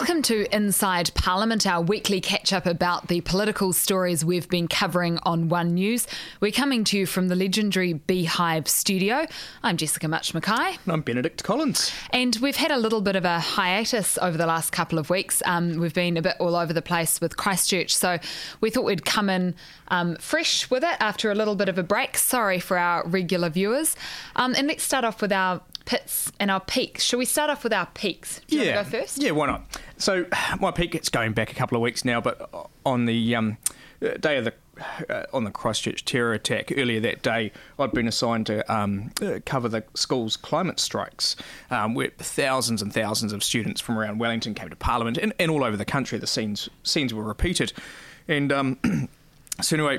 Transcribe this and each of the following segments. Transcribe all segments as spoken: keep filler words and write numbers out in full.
Welcome to Inside Parliament, our weekly catch-up about the political stories we've been covering on One News. We're coming to you from the legendary Beehive studio. I'm Jessica Much-Mackay. And I'm Benedict Collins. And we've had a little bit of a hiatus over the last couple of weeks. Um, we've been a bit all over the place with Christchurch, so we thought we'd come in um, fresh with it after a little bit of a break. Sorry for our regular viewers. Um, and let's start off with our pits and our peaks. Shall we start off with our peaks? Do you yeah. want to go first? Yeah, why not? So my peak, it's going back a couple of weeks now, but on the um, day of the uh, on the Christchurch terror attack earlier that day, I'd been assigned to um, cover the school's climate strikes, um, where thousands and thousands of students from around Wellington came to Parliament, and, and all over the country the scenes scenes were repeated. And um, so anyway,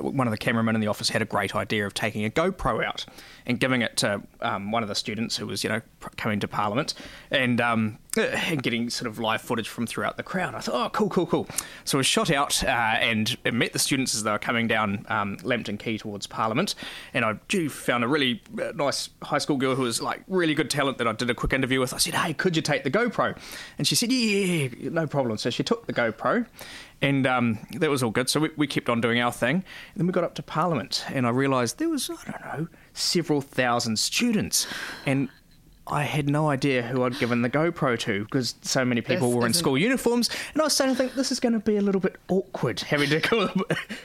one of the cameramen in the office had a great idea of taking a GoPro out and giving it to um, one of the students who was, you know, coming to Parliament, and um, and getting sort of live footage from throughout the crowd. I thought, oh, cool, cool, cool. So we shot out uh, and met the students as they were coming down um, Lambton Quay towards Parliament, and I found a really nice high school girl who was like really good talent that I did a quick interview with. I said, hey, could you take the GoPro? And she said, yeah, no problem. So she took the GoPro. And um, that was all good. So we, we kept on doing our thing. And then we got up to Parliament and I realised there was, I don't know, several thousand students. And I had no idea who I'd given the GoPro to because so many people this were in school uniforms. And I was starting to think this is going to be a little bit awkward, having to call,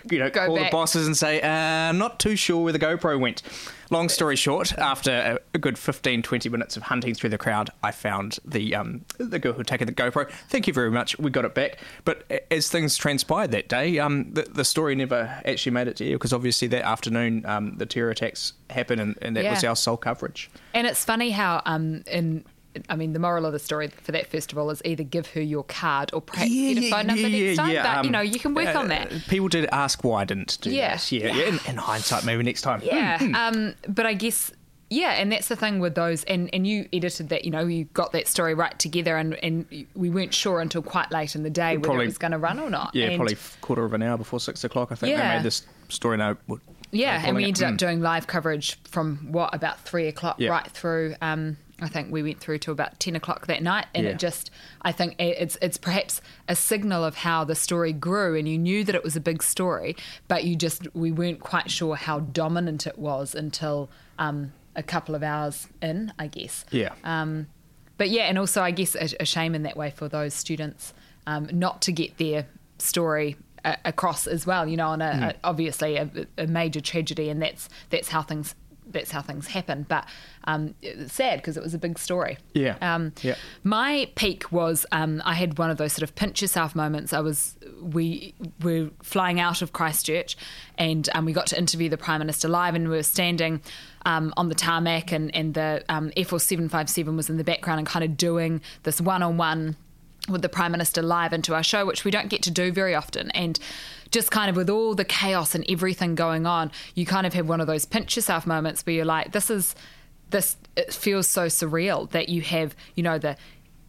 you know, call the bosses and say, uh, I'm not too sure where the GoPro went. Long story short, after a good fifteen, twenty minutes of hunting through the crowd, I found the um, the girl who'd taken the GoPro. Thank you very much. We got it back. But as things transpired that day, um, the, the story never actually made it to air because obviously that afternoon um, the terror attacks happened and, and that yeah. was our sole coverage. And it's funny how um, in... I mean, the moral of the story for that festival is either give her your card or perhaps yeah, get a phone number yeah, next time. Yeah, but, um, you know, you can work uh, on that. People did ask why I didn't do yeah. that. Yeah, yeah. In, in hindsight, maybe next time. Yeah, mm-hmm. um, but I guess, yeah, and that's the thing with those. And, and you edited that, you know, you got that story right together and, and we weren't sure until quite late in the day probably, whether it was going to run or not. Yeah, and probably a quarter of an hour before six o'clock, I think yeah. they made this story note. Yeah, and we ended it. up mm. doing live coverage from, what, about three o'clock yeah. right through... Um, I think we went through to about ten o'clock that night and yeah. it just, I think it's it's perhaps a signal of how the story grew, and you knew that it was a big story, but you just, we weren't quite sure how dominant it was until um, a couple of hours in, I guess. Yeah. Um, but yeah, and also I guess a, a shame in that way for those students um, not to get their story a- across as well, you know, on a, mm. a, obviously a, a major tragedy, and that's that's how things that's how things happen, but um, it's sad because it was a big story. Yeah. Um, yeah. My peak was um, I had one of those sort of pinch yourself moments. I was we were flying out of Christchurch, and um, we got to interview the Prime Minister live, and we were standing um, on the tarmac, and and the um, Air Force seven fifty-seven was in the background, and kind of doing this one-on-one with the Prime Minister live into our show, which we don't get to do very often. And just kind of with all the chaos and everything going on, you kind of have one of those pinch yourself moments where you're like, this is, this, it feels so surreal that you have, you know, the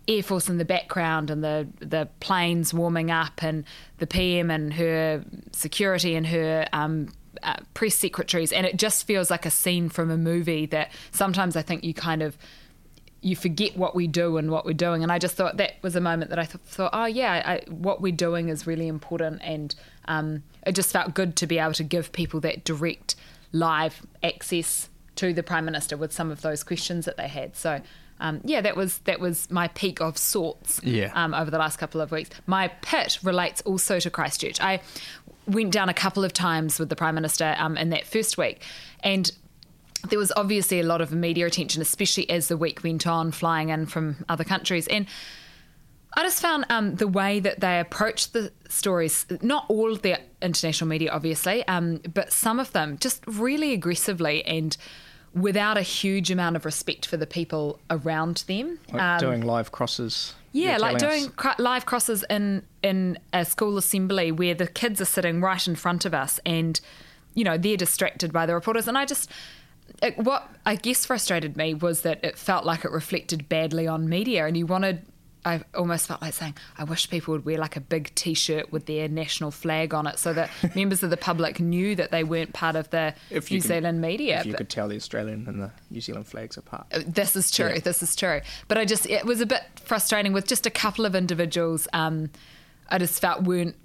Air Force in the background and the, the planes warming up and the P M and her security and her um, uh, press secretaries. And it just feels like a scene from a movie that sometimes I think you kind of, you forget what we do and what we're doing. And I just thought that was a moment that I th- thought, oh, yeah, I, what we're doing is really important. And um, it just felt good to be able to give people that direct live access to the Prime Minister with some of those questions that they had. So, um, yeah, that was that was my peak of sorts yeah. um, over the last couple of weeks. My pit relates also to Christchurch. I went down a couple of times with the Prime Minister um, in that first week, and there was obviously a lot of media attention, especially as the week went on, flying in from other countries. And I just found um, the way that they approached the stories, not all of their international media, obviously, um, but some of them just really aggressively and without a huge amount of respect for the people around them. Like um, doing live crosses. Yeah, like doing cr- live crosses in, in a school assembly where the kids are sitting right in front of us and, you know, they're distracted by the reporters. And I just... It, what I guess frustrated me was that it felt like it reflected badly on media, and you wanted I almost felt like saying, I wish people would wear like a big T-shirt with their national flag on it so that members of the public knew that they weren't part of the if New Zealand could, media. If you but, could tell the Australian and the New Zealand flags apart. This is true, yeah. this is true. But I just, it was a bit frustrating with just a couple of individuals um, I just felt weren't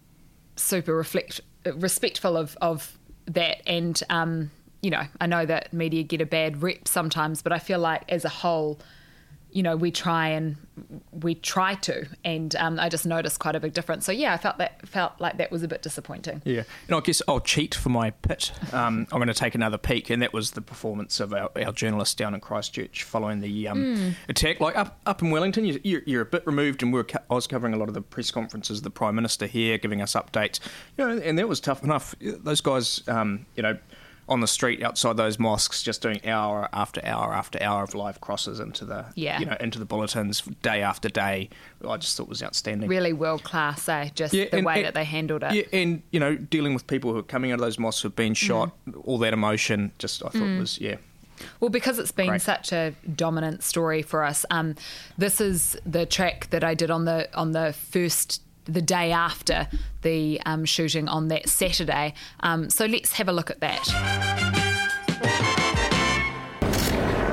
super reflect, respectful of, of that. And, um, you know, I know that media get a bad rep sometimes, but I feel like as a whole... You know, we try and we try to, and um, I just noticed quite a big difference. So yeah, I felt that felt like that was a bit disappointing. Yeah, and I guess I'll cheat for my pit. Um, I'm going to take another peek, and that was the performance of our, our journalists down in Christchurch following the um, mm. attack. Like up up in Wellington, you, you're, you're a bit removed, and we were co- I was covering a lot of the press conferences. The Prime Minister here giving us updates, you know, and that was tough enough. Those guys, um, you know. on the street outside those mosques, just doing hour after hour after hour of live crosses into the yeah. you know into the bulletins day after day. I just thought was outstanding. Really world class, eh? Just yeah, the and, way and, that they handled it. Yeah, and you know, dealing with people who are coming out of those mosques who've been shot, mm. all that emotion. Just I thought mm. was yeah. Well, because it's been Great. such a dominant story for us. Um, this is the track that I did on the on the first. the day after the um, shooting on that Saturday. Um, so let's have a look at that.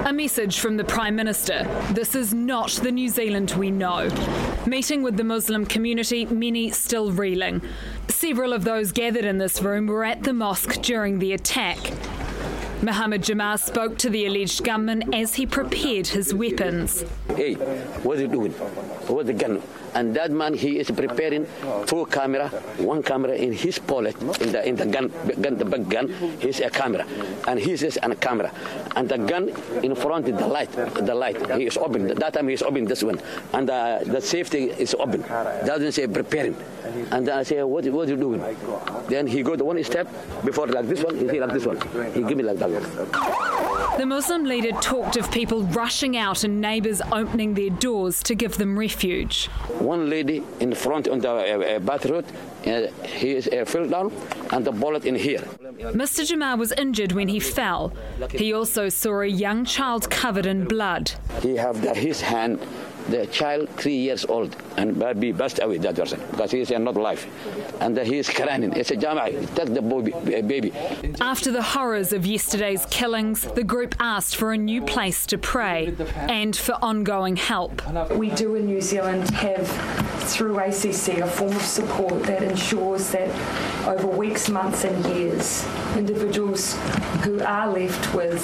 A message from the Prime Minister. This is not the New Zealand we know. Meeting with the Muslim community, many still reeling. Several of those gathered in this room were at the mosque during the attack. Mohammad Jamal spoke to the alleged gunman as he prepared his weapons. Hey, what are you doing? What's the gun? And that man, he is preparing four camera, one camera in his pocket, in the in the gun, gun the big gun, he's a camera, and he is a camera, and the gun in front of the light, the light, he is open. That time he is open this one, and the, the safety is open. Doesn't say preparing, and then I say, what what are you doing? Then he go the one step before like this one, he say like this one, he give me like that one. The Muslim leader talked of people rushing out and neighbours opening their doors to give them refuge. One lady in front on the uh, uh, bathroom, uh, he is uh, fell down, and the bullet in here. Mister Jamal was injured when he fell. He also saw a young child covered in blood. He have the, his hand, the child three years old, and baby passed away that person because he is not alive, and he is crying. It's a Jamal. Take the baby. After the horrors of yesterday's killings, the group asked for a new place to pray and for ongoing help. We do in New Zealand have, through A C C, a form of support that ensures that over weeks, months and years, individuals who are left with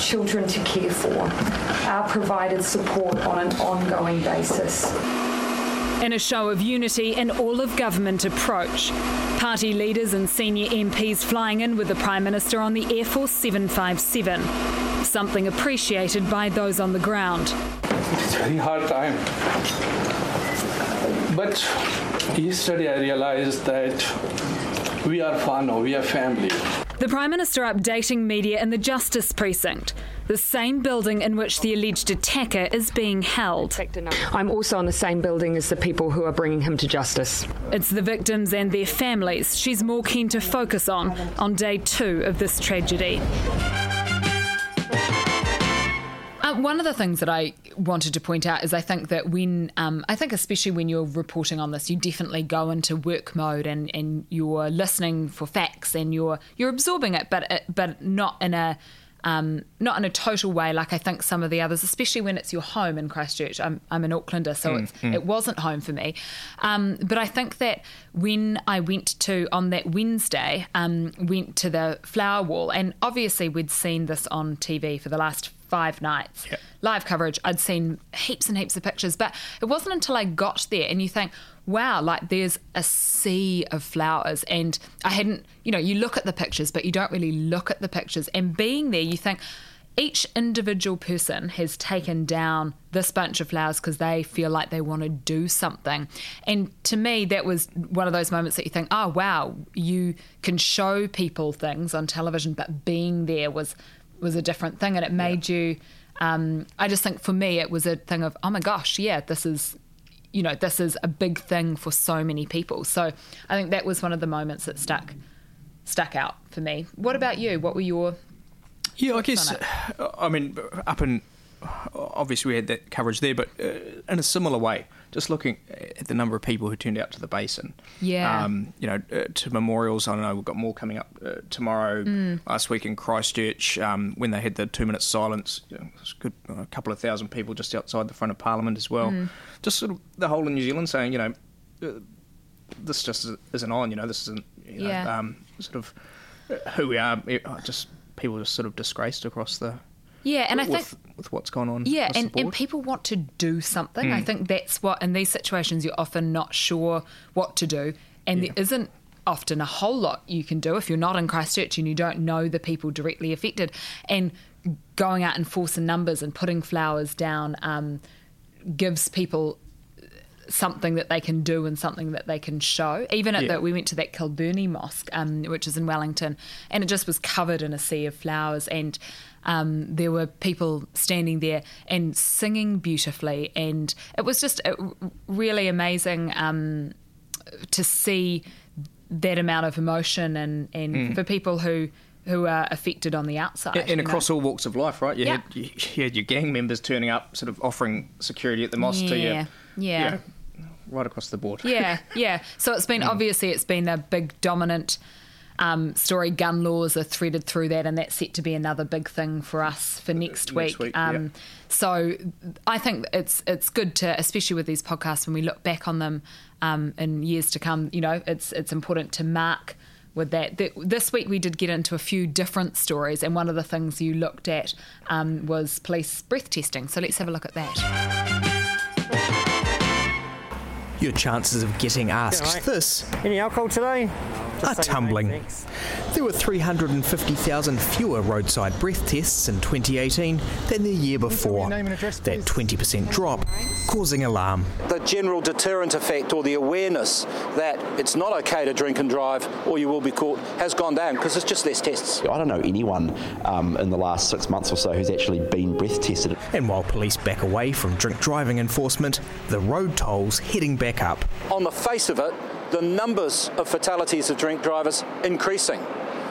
children to care for are provided support on an ongoing basis. In a show of unity, an all-of-government approach. Party leaders and senior M Ps flying in with the Prime Minister on the Air Force seven fifty-seven. Something appreciated by those on the ground. It's a very hard time. But yesterday I realised that we are whānau, we are family. The Prime Minister updating media in the Justice Precinct, the same building in which the alleged attacker is being held. I'm also on the same building as the people who are bringing him to justice. It's the victims and their families she's more keen to focus on on day two of this tragedy. One of the things that I wanted to point out is I think that when, um, I think especially when you're reporting on this, you definitely go into work mode and, and you're listening for facts and you're you're absorbing it, but but not in a um, not in a total way like I think some of the others, especially when it's your home in Christchurch. I'm I'm an Aucklander, so mm, it's, mm. it wasn't home for me. Um, but I think that when I went to, on that Wednesday, um, went to the flower wall, and obviously we'd seen this on T V for the last five nights, yep. live coverage. I'd seen heaps and heaps of pictures, but it wasn't until I got there and you think, wow, like there's a sea of flowers. And I hadn't, you know, you look at the pictures, but you don't really look at the pictures. And being there, you think each individual person has taken down this bunch of flowers because they feel like they want to do something. And to me, that was one of those moments that you think, oh, wow, you can show people things on television, but being there was... was a different thing, and it made yeah. you um I just think for me it was a thing of, oh my gosh, yeah, this is, you know, this is a big thing for so many people. So I think that was one of the moments that stuck stuck out for me. What about you? What were your yeah I guess I mean up in obviously we had that coverage there, but uh, in a similar way, just looking at the number of people who turned out to the basin. Yeah. Um, you know, uh, to memorials, I don't know, we've got more coming up uh, tomorrow, mm. last week in Christchurch, um, when they had the two-minute silence, you know, it was good, uh, a couple of thousand people just outside the front of Parliament as well. Mm. Just sort of the whole of New Zealand saying, you know, uh, this just isn't on, you know, this isn't, you know, yeah. um, sort of who we are. Just people just sort of disgraced across the... Yeah, and with, I think... with what's gone on. Yeah, and, and people want to do something. Mm. I think that's what... In these situations, you're often not sure what to do, and yeah. there isn't often a whole lot you can do if you're not in Christchurch and you don't know the people directly affected. And going out and forcing numbers and putting flowers down um, gives people something that they can do and something that they can show. Even at yeah. that, we went to that Kilburnie Mosque, um, which is in Wellington, and it just was covered in a sea of flowers, and... Um, there were people standing there and singing beautifully, and it was just really amazing um, to see that amount of emotion and, and mm. for people who, who are affected on the outside. And, and across know? all walks of life, right? You, yeah. had, you, you had your gang members turning up, sort of offering security at the mosque yeah. to you. Yeah, yeah. Right across the board. Yeah, yeah. So it's been, mm. obviously it's been a big dominant... Um, story. Gun laws are threaded through that, and that's set to be another big thing for us for next week. Next week um, yeah. So I think it's it's good to, especially with these podcasts, when we look back on them um, in years to come, you know, it's it's important to mark with that. The, this week we did get into a few different stories, and one of the things you looked at um, was police breath testing. So let's have a look at that. Your chances of getting asked yeah, right. this any alcohol today? Just are tumbling. Name, there were three hundred fifty thousand fewer roadside breath tests in twenty eighteen than the year before. Address, that twenty percent drop causing alarm. The general deterrent effect, or the awareness that it's not okay to drink and drive or you will be caught, has gone down because it's just less tests. I don't know anyone um, in the last six months or so who's actually been breath tested. And while police back away from drink driving enforcement, the road tolls heading back up. On the face of it, the numbers of fatalities of drink drivers increasing.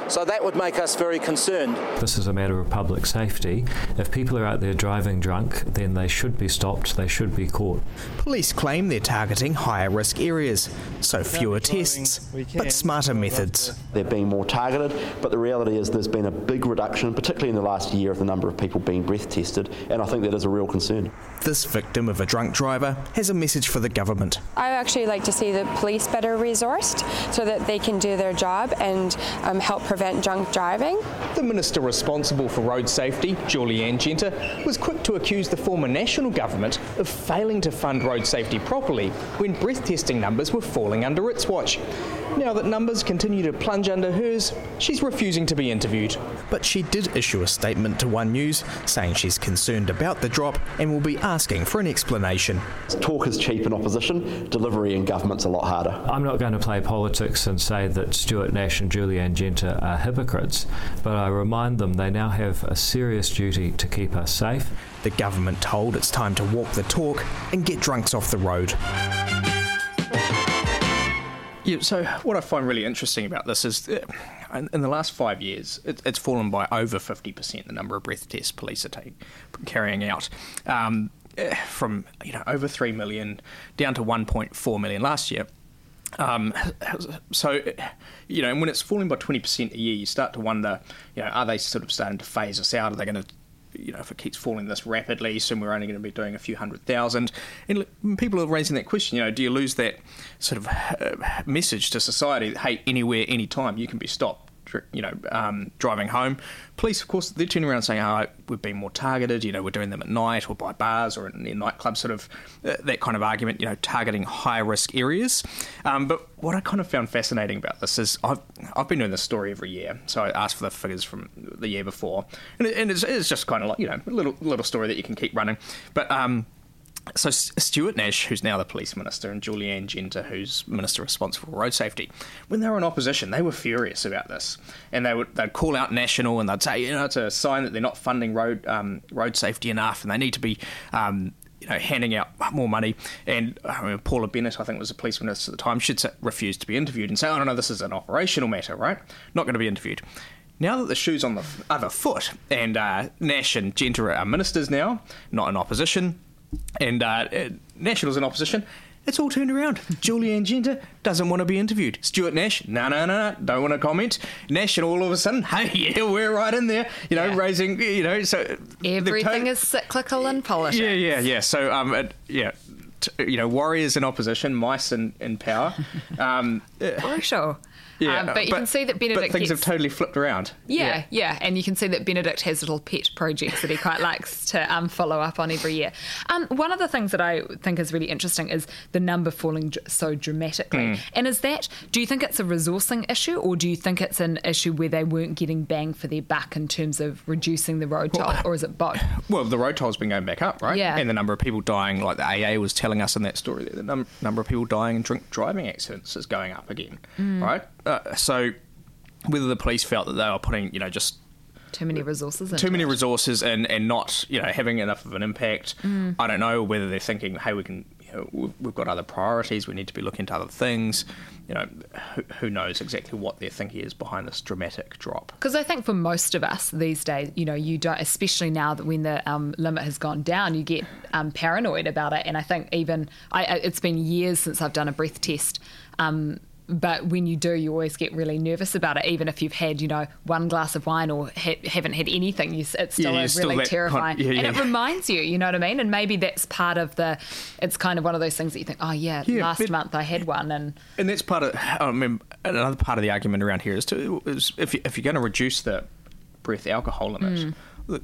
So that would make us very concerned. This is a matter of public safety. If people are out there driving drunk, then they should be stopped, they should be caught. Police claim they're targeting higher risk areas, so fewer tests, but smarter methods. They're being more targeted, but the reality is there's been a big reduction, particularly in the last year, of the number of people being breath tested, and I think that is a real concern. This victim of a drunk driver has a message for the government. I actually like to see the police better resourced so that they can do their job and um, help prevent drunk driving. The minister responsible for road safety, Julie Anne Genter, was quick to accuse the former national government of failing to fund road safety properly when breath testing numbers were falling under its watch. Now that numbers continue to plunge under hers, she's refusing to be interviewed. But she did issue a statement to One News saying she's concerned about the drop and will be asking for an explanation. Talk is cheap in opposition, delivery in government's a lot harder. I'm not going to play politics and say that Stuart Nash and Julie Anne Genter are hypocrites, but I remind them they now have a serious duty to keep us safe. The government told it's time to walk the talk and get drunks off the road. Yeah, so what I find really interesting about this is that in the last five years, it, it's fallen by over fifty percent, the number of breath tests police are taking, carrying out, um, from you know over three million down to one point four million last year. Um, so, you know, and when it's falling by twenty percent a year, you start to wonder, you know, are they sort of starting to phase us out? Are they going to, you know, if it keeps falling this rapidly, soon we're only going to be doing a few hundred thousand. And people are raising that question, you know, do you lose that sort of uh, message to society, hey, anywhere, anytime, you can be stopped, you know, um, driving home. Police, of course, they're turning around saying, oh, we've been more targeted, you know, we're doing them at night or by bars or in, in nightclubs, sort of uh, that kind of argument, you know, targeting high-risk areas. Um, but what I kind of found fascinating about this is I've, I've been doing this story every year, so I asked for the figures from the year before, and, it, and it's, it's just kind of like, you know, a little, little story that you can keep running. But... Um, So Stuart Nash, who's now the police minister, and Julie Anne Genter, who's minister responsible for road safety, when they were in opposition, they were furious about this, and they would they'd call out National and they'd say, you know, it's a sign that they're not funding road um, road safety enough, and they need to be. Um, You know, handing out more money, and I mean, Paula Bennett, I think was the police minister at the time, should refuse to be interviewed and say, "Oh no, no, this is an operational matter, right? Not going to be interviewed." Now that the shoe's on the other foot, and uh, Nash and Genter are ministers now, not in opposition, and uh, Nationals in opposition, it's all turned around. Julie Anne Genter doesn't want to be interviewed. Stuart Nash, no, no, no, don't want to comment. Nash, and all of a sudden, hey, yeah, we're right in there, you know, yeah. raising, you know, so... Everything to- is cyclical in politics. Yeah, yeah, yeah. So, um, it, yeah, t- you know, warriors in opposition, mice in, in power. Um, Crucial. Yeah, um, but you but, can see that Benedict... But things gets, have totally flipped around. Yeah, yeah, yeah. And you can see that Benedict has little pet projects that he quite likes to um, follow up on every year. Um, one of the things that I think is really interesting is the number falling so dramatically. Mm. And is that... Do you think it's a resourcing issue, or do you think it's an issue where they weren't getting bang for their buck in terms of reducing the road toll, well, or is it both? Well, the road toll's been going back up, right? Yeah. And the number of people dying, like the A A was telling us in that story, the num- number of people dying in drink driving accidents is going up again, mm. right? Uh, so whether the police felt that they were putting, you know, just too many resources in too many it. resources and, and not, you know, having enough of an impact, mm. I don't know whether they're thinking, hey, we can, you know, we've got other priorities, we need to be looking to other things, you know, who, who knows exactly what their thinking is behind this dramatic drop. Because I think for most of us these days, you know, you don't, especially now that when the um, limit has gone down, you get um, paranoid about it. And I think even, I, it's been years since I've done a breath test, um but when you do, you always get really nervous about it, even if you've had, you know, one glass of wine or ha- haven't had anything. You, it's still yeah, a really still terrifying. Con- yeah, and yeah. it reminds you, you know what I mean? And maybe that's part of the, it's kind of one of those things that you think, oh, yeah, yeah last but, month I had one. And and that's part of, I mean, another part of the argument around here is, to, is if, you, if you're going to reduce the breath alcohol limit, mm.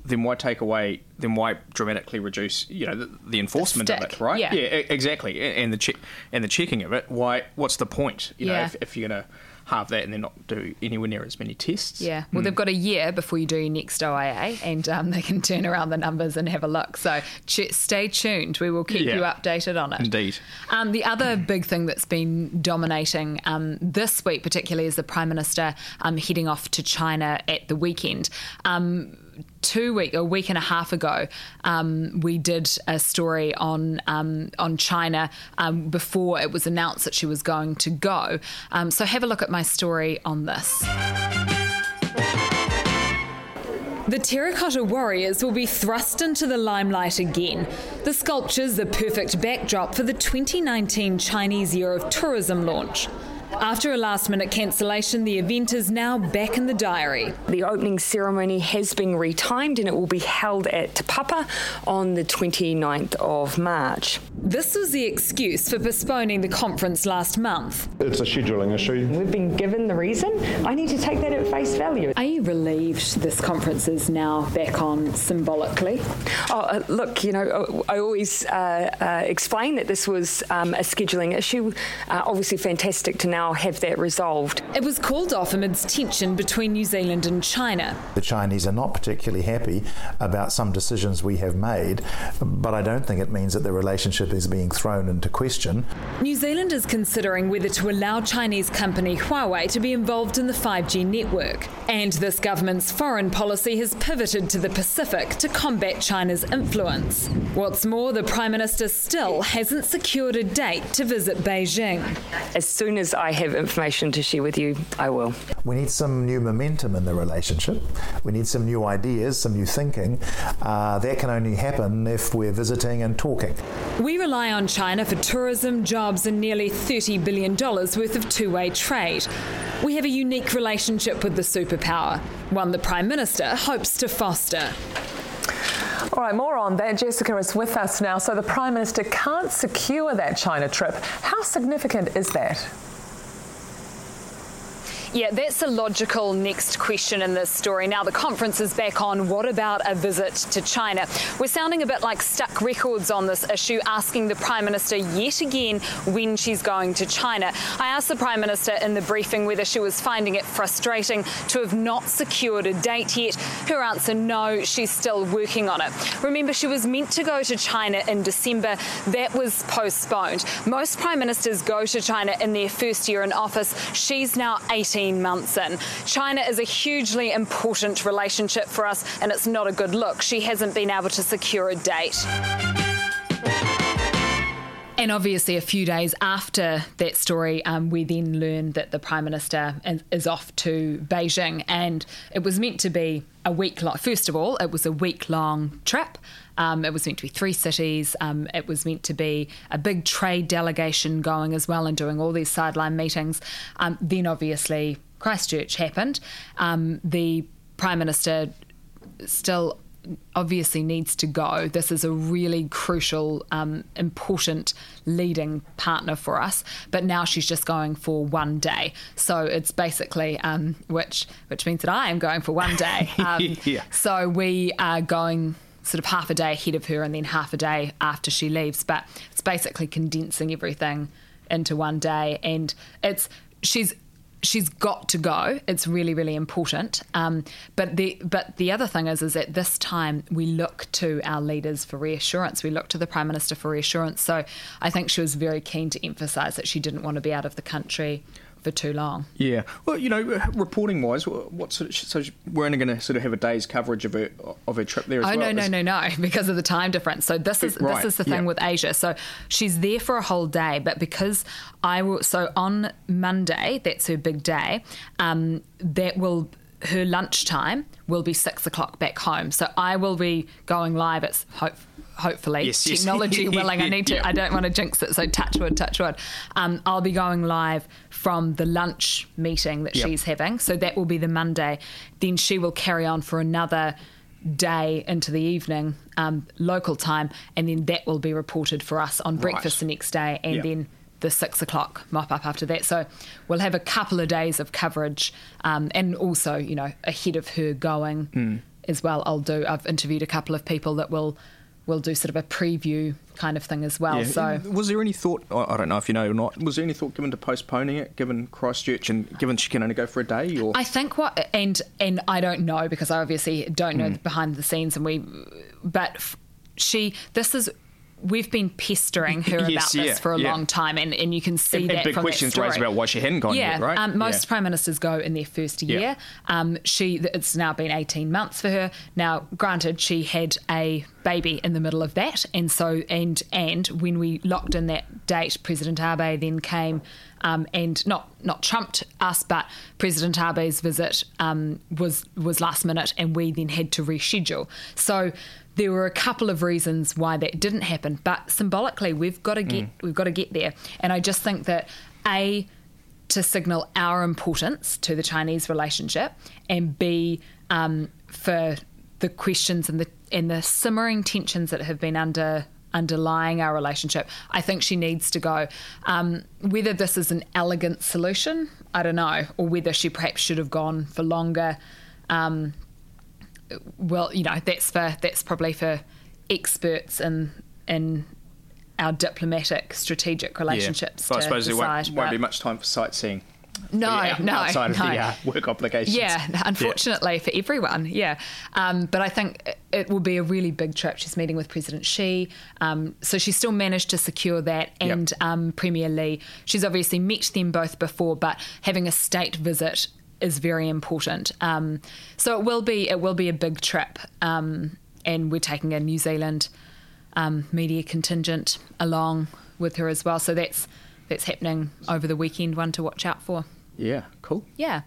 then why take away, then why dramatically reduce, you know, the, the enforcement the of it, right? Yeah, yeah exactly. And the check and the checking of it. Why? What's the point? You yeah. know, if, if you're going to halve that and then not do anywhere near as many tests. Yeah. Well, mm. they've got a year before you do your next O I A, and um, they can turn around the numbers and have a look. So ch- stay tuned. We will keep yeah. you updated on it. Indeed. Um, the other mm. big thing that's been dominating um, this week, particularly, is the Prime Minister um, heading off to China at the weekend. Um, Two week a week and a half ago, um, we did a story on um, on China um, before it was announced that she was going to go. Um, so have a look at my story on this. The terracotta warriors will be thrust into the limelight again. The sculpture's the perfect backdrop for the twenty nineteen Chinese Year of Tourism launch. After a last-minute cancellation, the event is now back in the diary. The opening ceremony has been retimed and it will be held at Te Papa on the twenty-ninth of March. This was the excuse for postponing the conference last month. It's a scheduling issue. We've been given the reason. I need to take that at face value. Are you relieved this conference is now back on symbolically? Oh, uh, look, you know, I always uh, uh, explain that this was um, a scheduling issue. Uh, obviously fantastic to know have that resolved. It was called off amidst tension between New Zealand and China. The Chinese are not particularly happy about some decisions we have made, but I don't think it means that the relationship is being thrown into question. New Zealand is considering whether to allow Chinese company Huawei to be involved in the five G network. And this government's foreign policy has pivoted to the Pacific to combat China's influence. What's more, the Prime Minister still hasn't secured a date to visit Beijing. As soon as I I have information to share with you, I will. We need some new momentum in the relationship. We need some new ideas, some new thinking. Uh, that can only happen if we're visiting and talking. We rely on China for tourism, jobs and nearly thirty billion dollars worth of two-way trade. We have a unique relationship with the superpower, one the Prime Minister hopes to foster. All right, more on that. Jessica is with us now. So the Prime Minister can't secure that China trip. How significant is that? Yeah, that's a logical next question in this story. Now the conference is back on. What about a visit to China? We're sounding a bit like stuck records on this issue, asking the Prime Minister yet again when she's going to China. I asked the Prime Minister in the briefing whether she was finding it frustrating to have not secured a date yet. Her answer, no, she's still working on it. Remember, she was meant to go to China in December. That was postponed. Most Prime Ministers go to China in their first year in office. She's now eighteen months in. China is a hugely important relationship for us, and it's not a good look. She hasn't been able to secure a date. And obviously a few days after that story, um, we then learned that the Prime Minister is off to Beijing, and it was meant to be a week long. First of all, it was a week-long trip. Um, it was meant to be three cities. Um, it was meant to be a big trade delegation going as well and doing all these sideline meetings. Um, then obviously Christchurch happened. Um, the Prime Minister still obviously needs to go. This is a really crucial, um, important leading partner for us. But now she's just going for one day. So it's basically, um, which which means that I am going for one day. Um, yeah. So we are going sort of half a day ahead of her and then half a day after she leaves. But it's basically condensing everything into one day. And it's she's... she's got to go. It's really, really important. Um, but the but the other thing is, is at this time we look to our leaders for reassurance. We look to the Prime Minister for reassurance. So I think she was very keen to emphasise that she didn't want to be out of the country for too long. Yeah. Well, you know, reporting-wise, what sort of, so we're only going to sort of have a day's coverage of her of her trip there as oh, well? Oh, no, is, no, no, no, because of the time difference. So this is right, this is the thing yeah. with Asia. So she's there for a whole day, but because I will... So on Monday, that's her big day, um, that will... her lunchtime will be six o'clock back home. So I will be going live at... Hope, Hopefully, yes, yes. Technology willing. I need to. Yeah. I don't want to jinx it. So touch wood, touch wood. Um, I'll be going live from the lunch meeting that yep. she's having. So that will be the Monday. Then she will carry on for another day into the evening, um, local time, and then that will be reported for us on breakfast right. the next day, and yep. then the six o'clock mop up after that. So we'll have a couple of days of coverage, um, and also, you know, ahead of her going mm. as well. I'll do. I've interviewed a couple of people that will. We'll do sort of a preview kind of thing as well. Yeah. So, was there any thought? I don't know if you know or not. Was there any thought given to postponing it, given Christchurch and given she can only go for a day? Or I think what and and I don't know, because I obviously don't know mm. the behind the scenes, and we. But she, this is. We've been pestering her yes, about this yeah, for a yeah. long time, and, and you can see and, that and big from questions that raised about why she hadn't gone yeah, yet, right? Um, most yeah. Prime Ministers go in their first year. Yeah. Um, she It's now been eighteen months for her. Now, granted, she had a baby in the middle of that, and so and and when we locked in that date, President Abe then came um, and not not trumped us, but President Abe's visit um, was was last minute, and we then had to reschedule. So there were a couple of reasons why that didn't happen, but symbolically we've got to get mm. we've got to get there. And I just think that A, to signal our importance to the Chinese relationship, and B, um, for the questions and the and the simmering tensions that have been under underlying our relationship, I think she needs to go. Um, whether this is an elegant solution, I don't know, or whether she perhaps should have gone for longer. Um, Well, you know, that's for that's probably for experts in in our diplomatic, strategic relationships. Yeah. So I suppose there won't, won't be much time for sightseeing. No, the, no, outside of no. the uh, work obligations. Yeah, unfortunately yeah. for everyone. Yeah, um, but I think it will be a really big trip. She's meeting with President Xi, um, so she still managed to secure that, and yep. um, Premier Lee. She's obviously met them both before, but having a state visit is very important. Um, so it will be it will be a big trip, um, and we're taking a New Zealand um, media contingent along with her as well. So that's that's happening over the weekend. One to watch out for. Yeah, cool. Yeah.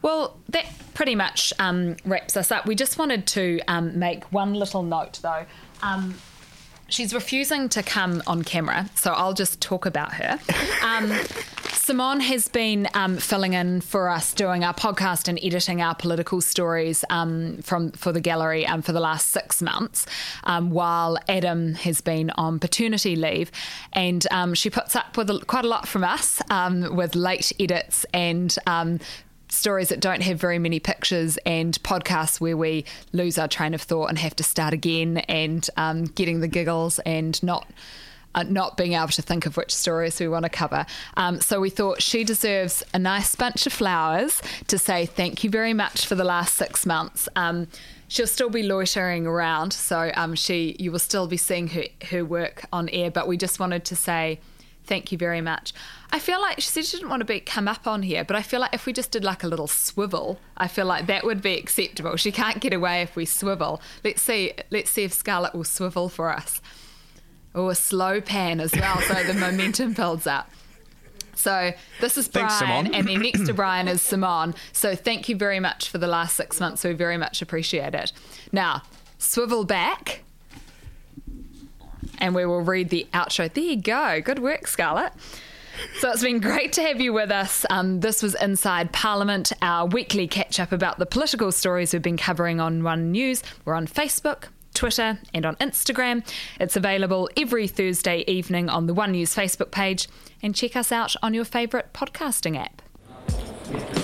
Well, that pretty much um, wraps us up. We just wanted to um, make one little note though. Um, she's refusing to come on camera, so I'll just talk about her. Um, Simone has been um, filling in for us, doing our podcast and editing our political stories um, from for the gallery um, for the last six months, um, while Adam has been on paternity leave, and um, she puts up with a, quite a lot from us um, with late edits and um, stories that don't have very many pictures, and podcasts where we lose our train of thought and have to start again, and um, getting the giggles and not... Uh, not being able to think of which stories we want to cover. Um, so we thought she deserves a nice bunch of flowers to say thank you very much for the last six months. Um, she'll still be loitering around, so um, she you will still be seeing her, her work on air, but we just wanted to say thank you very much. I feel like she said she didn't want to be come up on here, but I feel like if we just did like a little swivel, I feel like that would be acceptable. She can't get away if we swivel. Let's see, let's see if Scarlett will swivel for us. Oh, a slow pan as well, so the momentum builds up. So this is Brian. Thanks, Simone. And then next to Brian is Simone. So thank you very much for the last six months. We very much appreciate it. Now, swivel back and we will read the outro. There you go. Good work, Scarlett. So it's been great to have you with us. Um, this was Inside Parliament, our weekly catch-up about the political stories we've been covering on One News. We're on Facebook, Twitter and on Instagram. It's available every Thursday evening on the One News Facebook page, and check us out on your favourite podcasting app.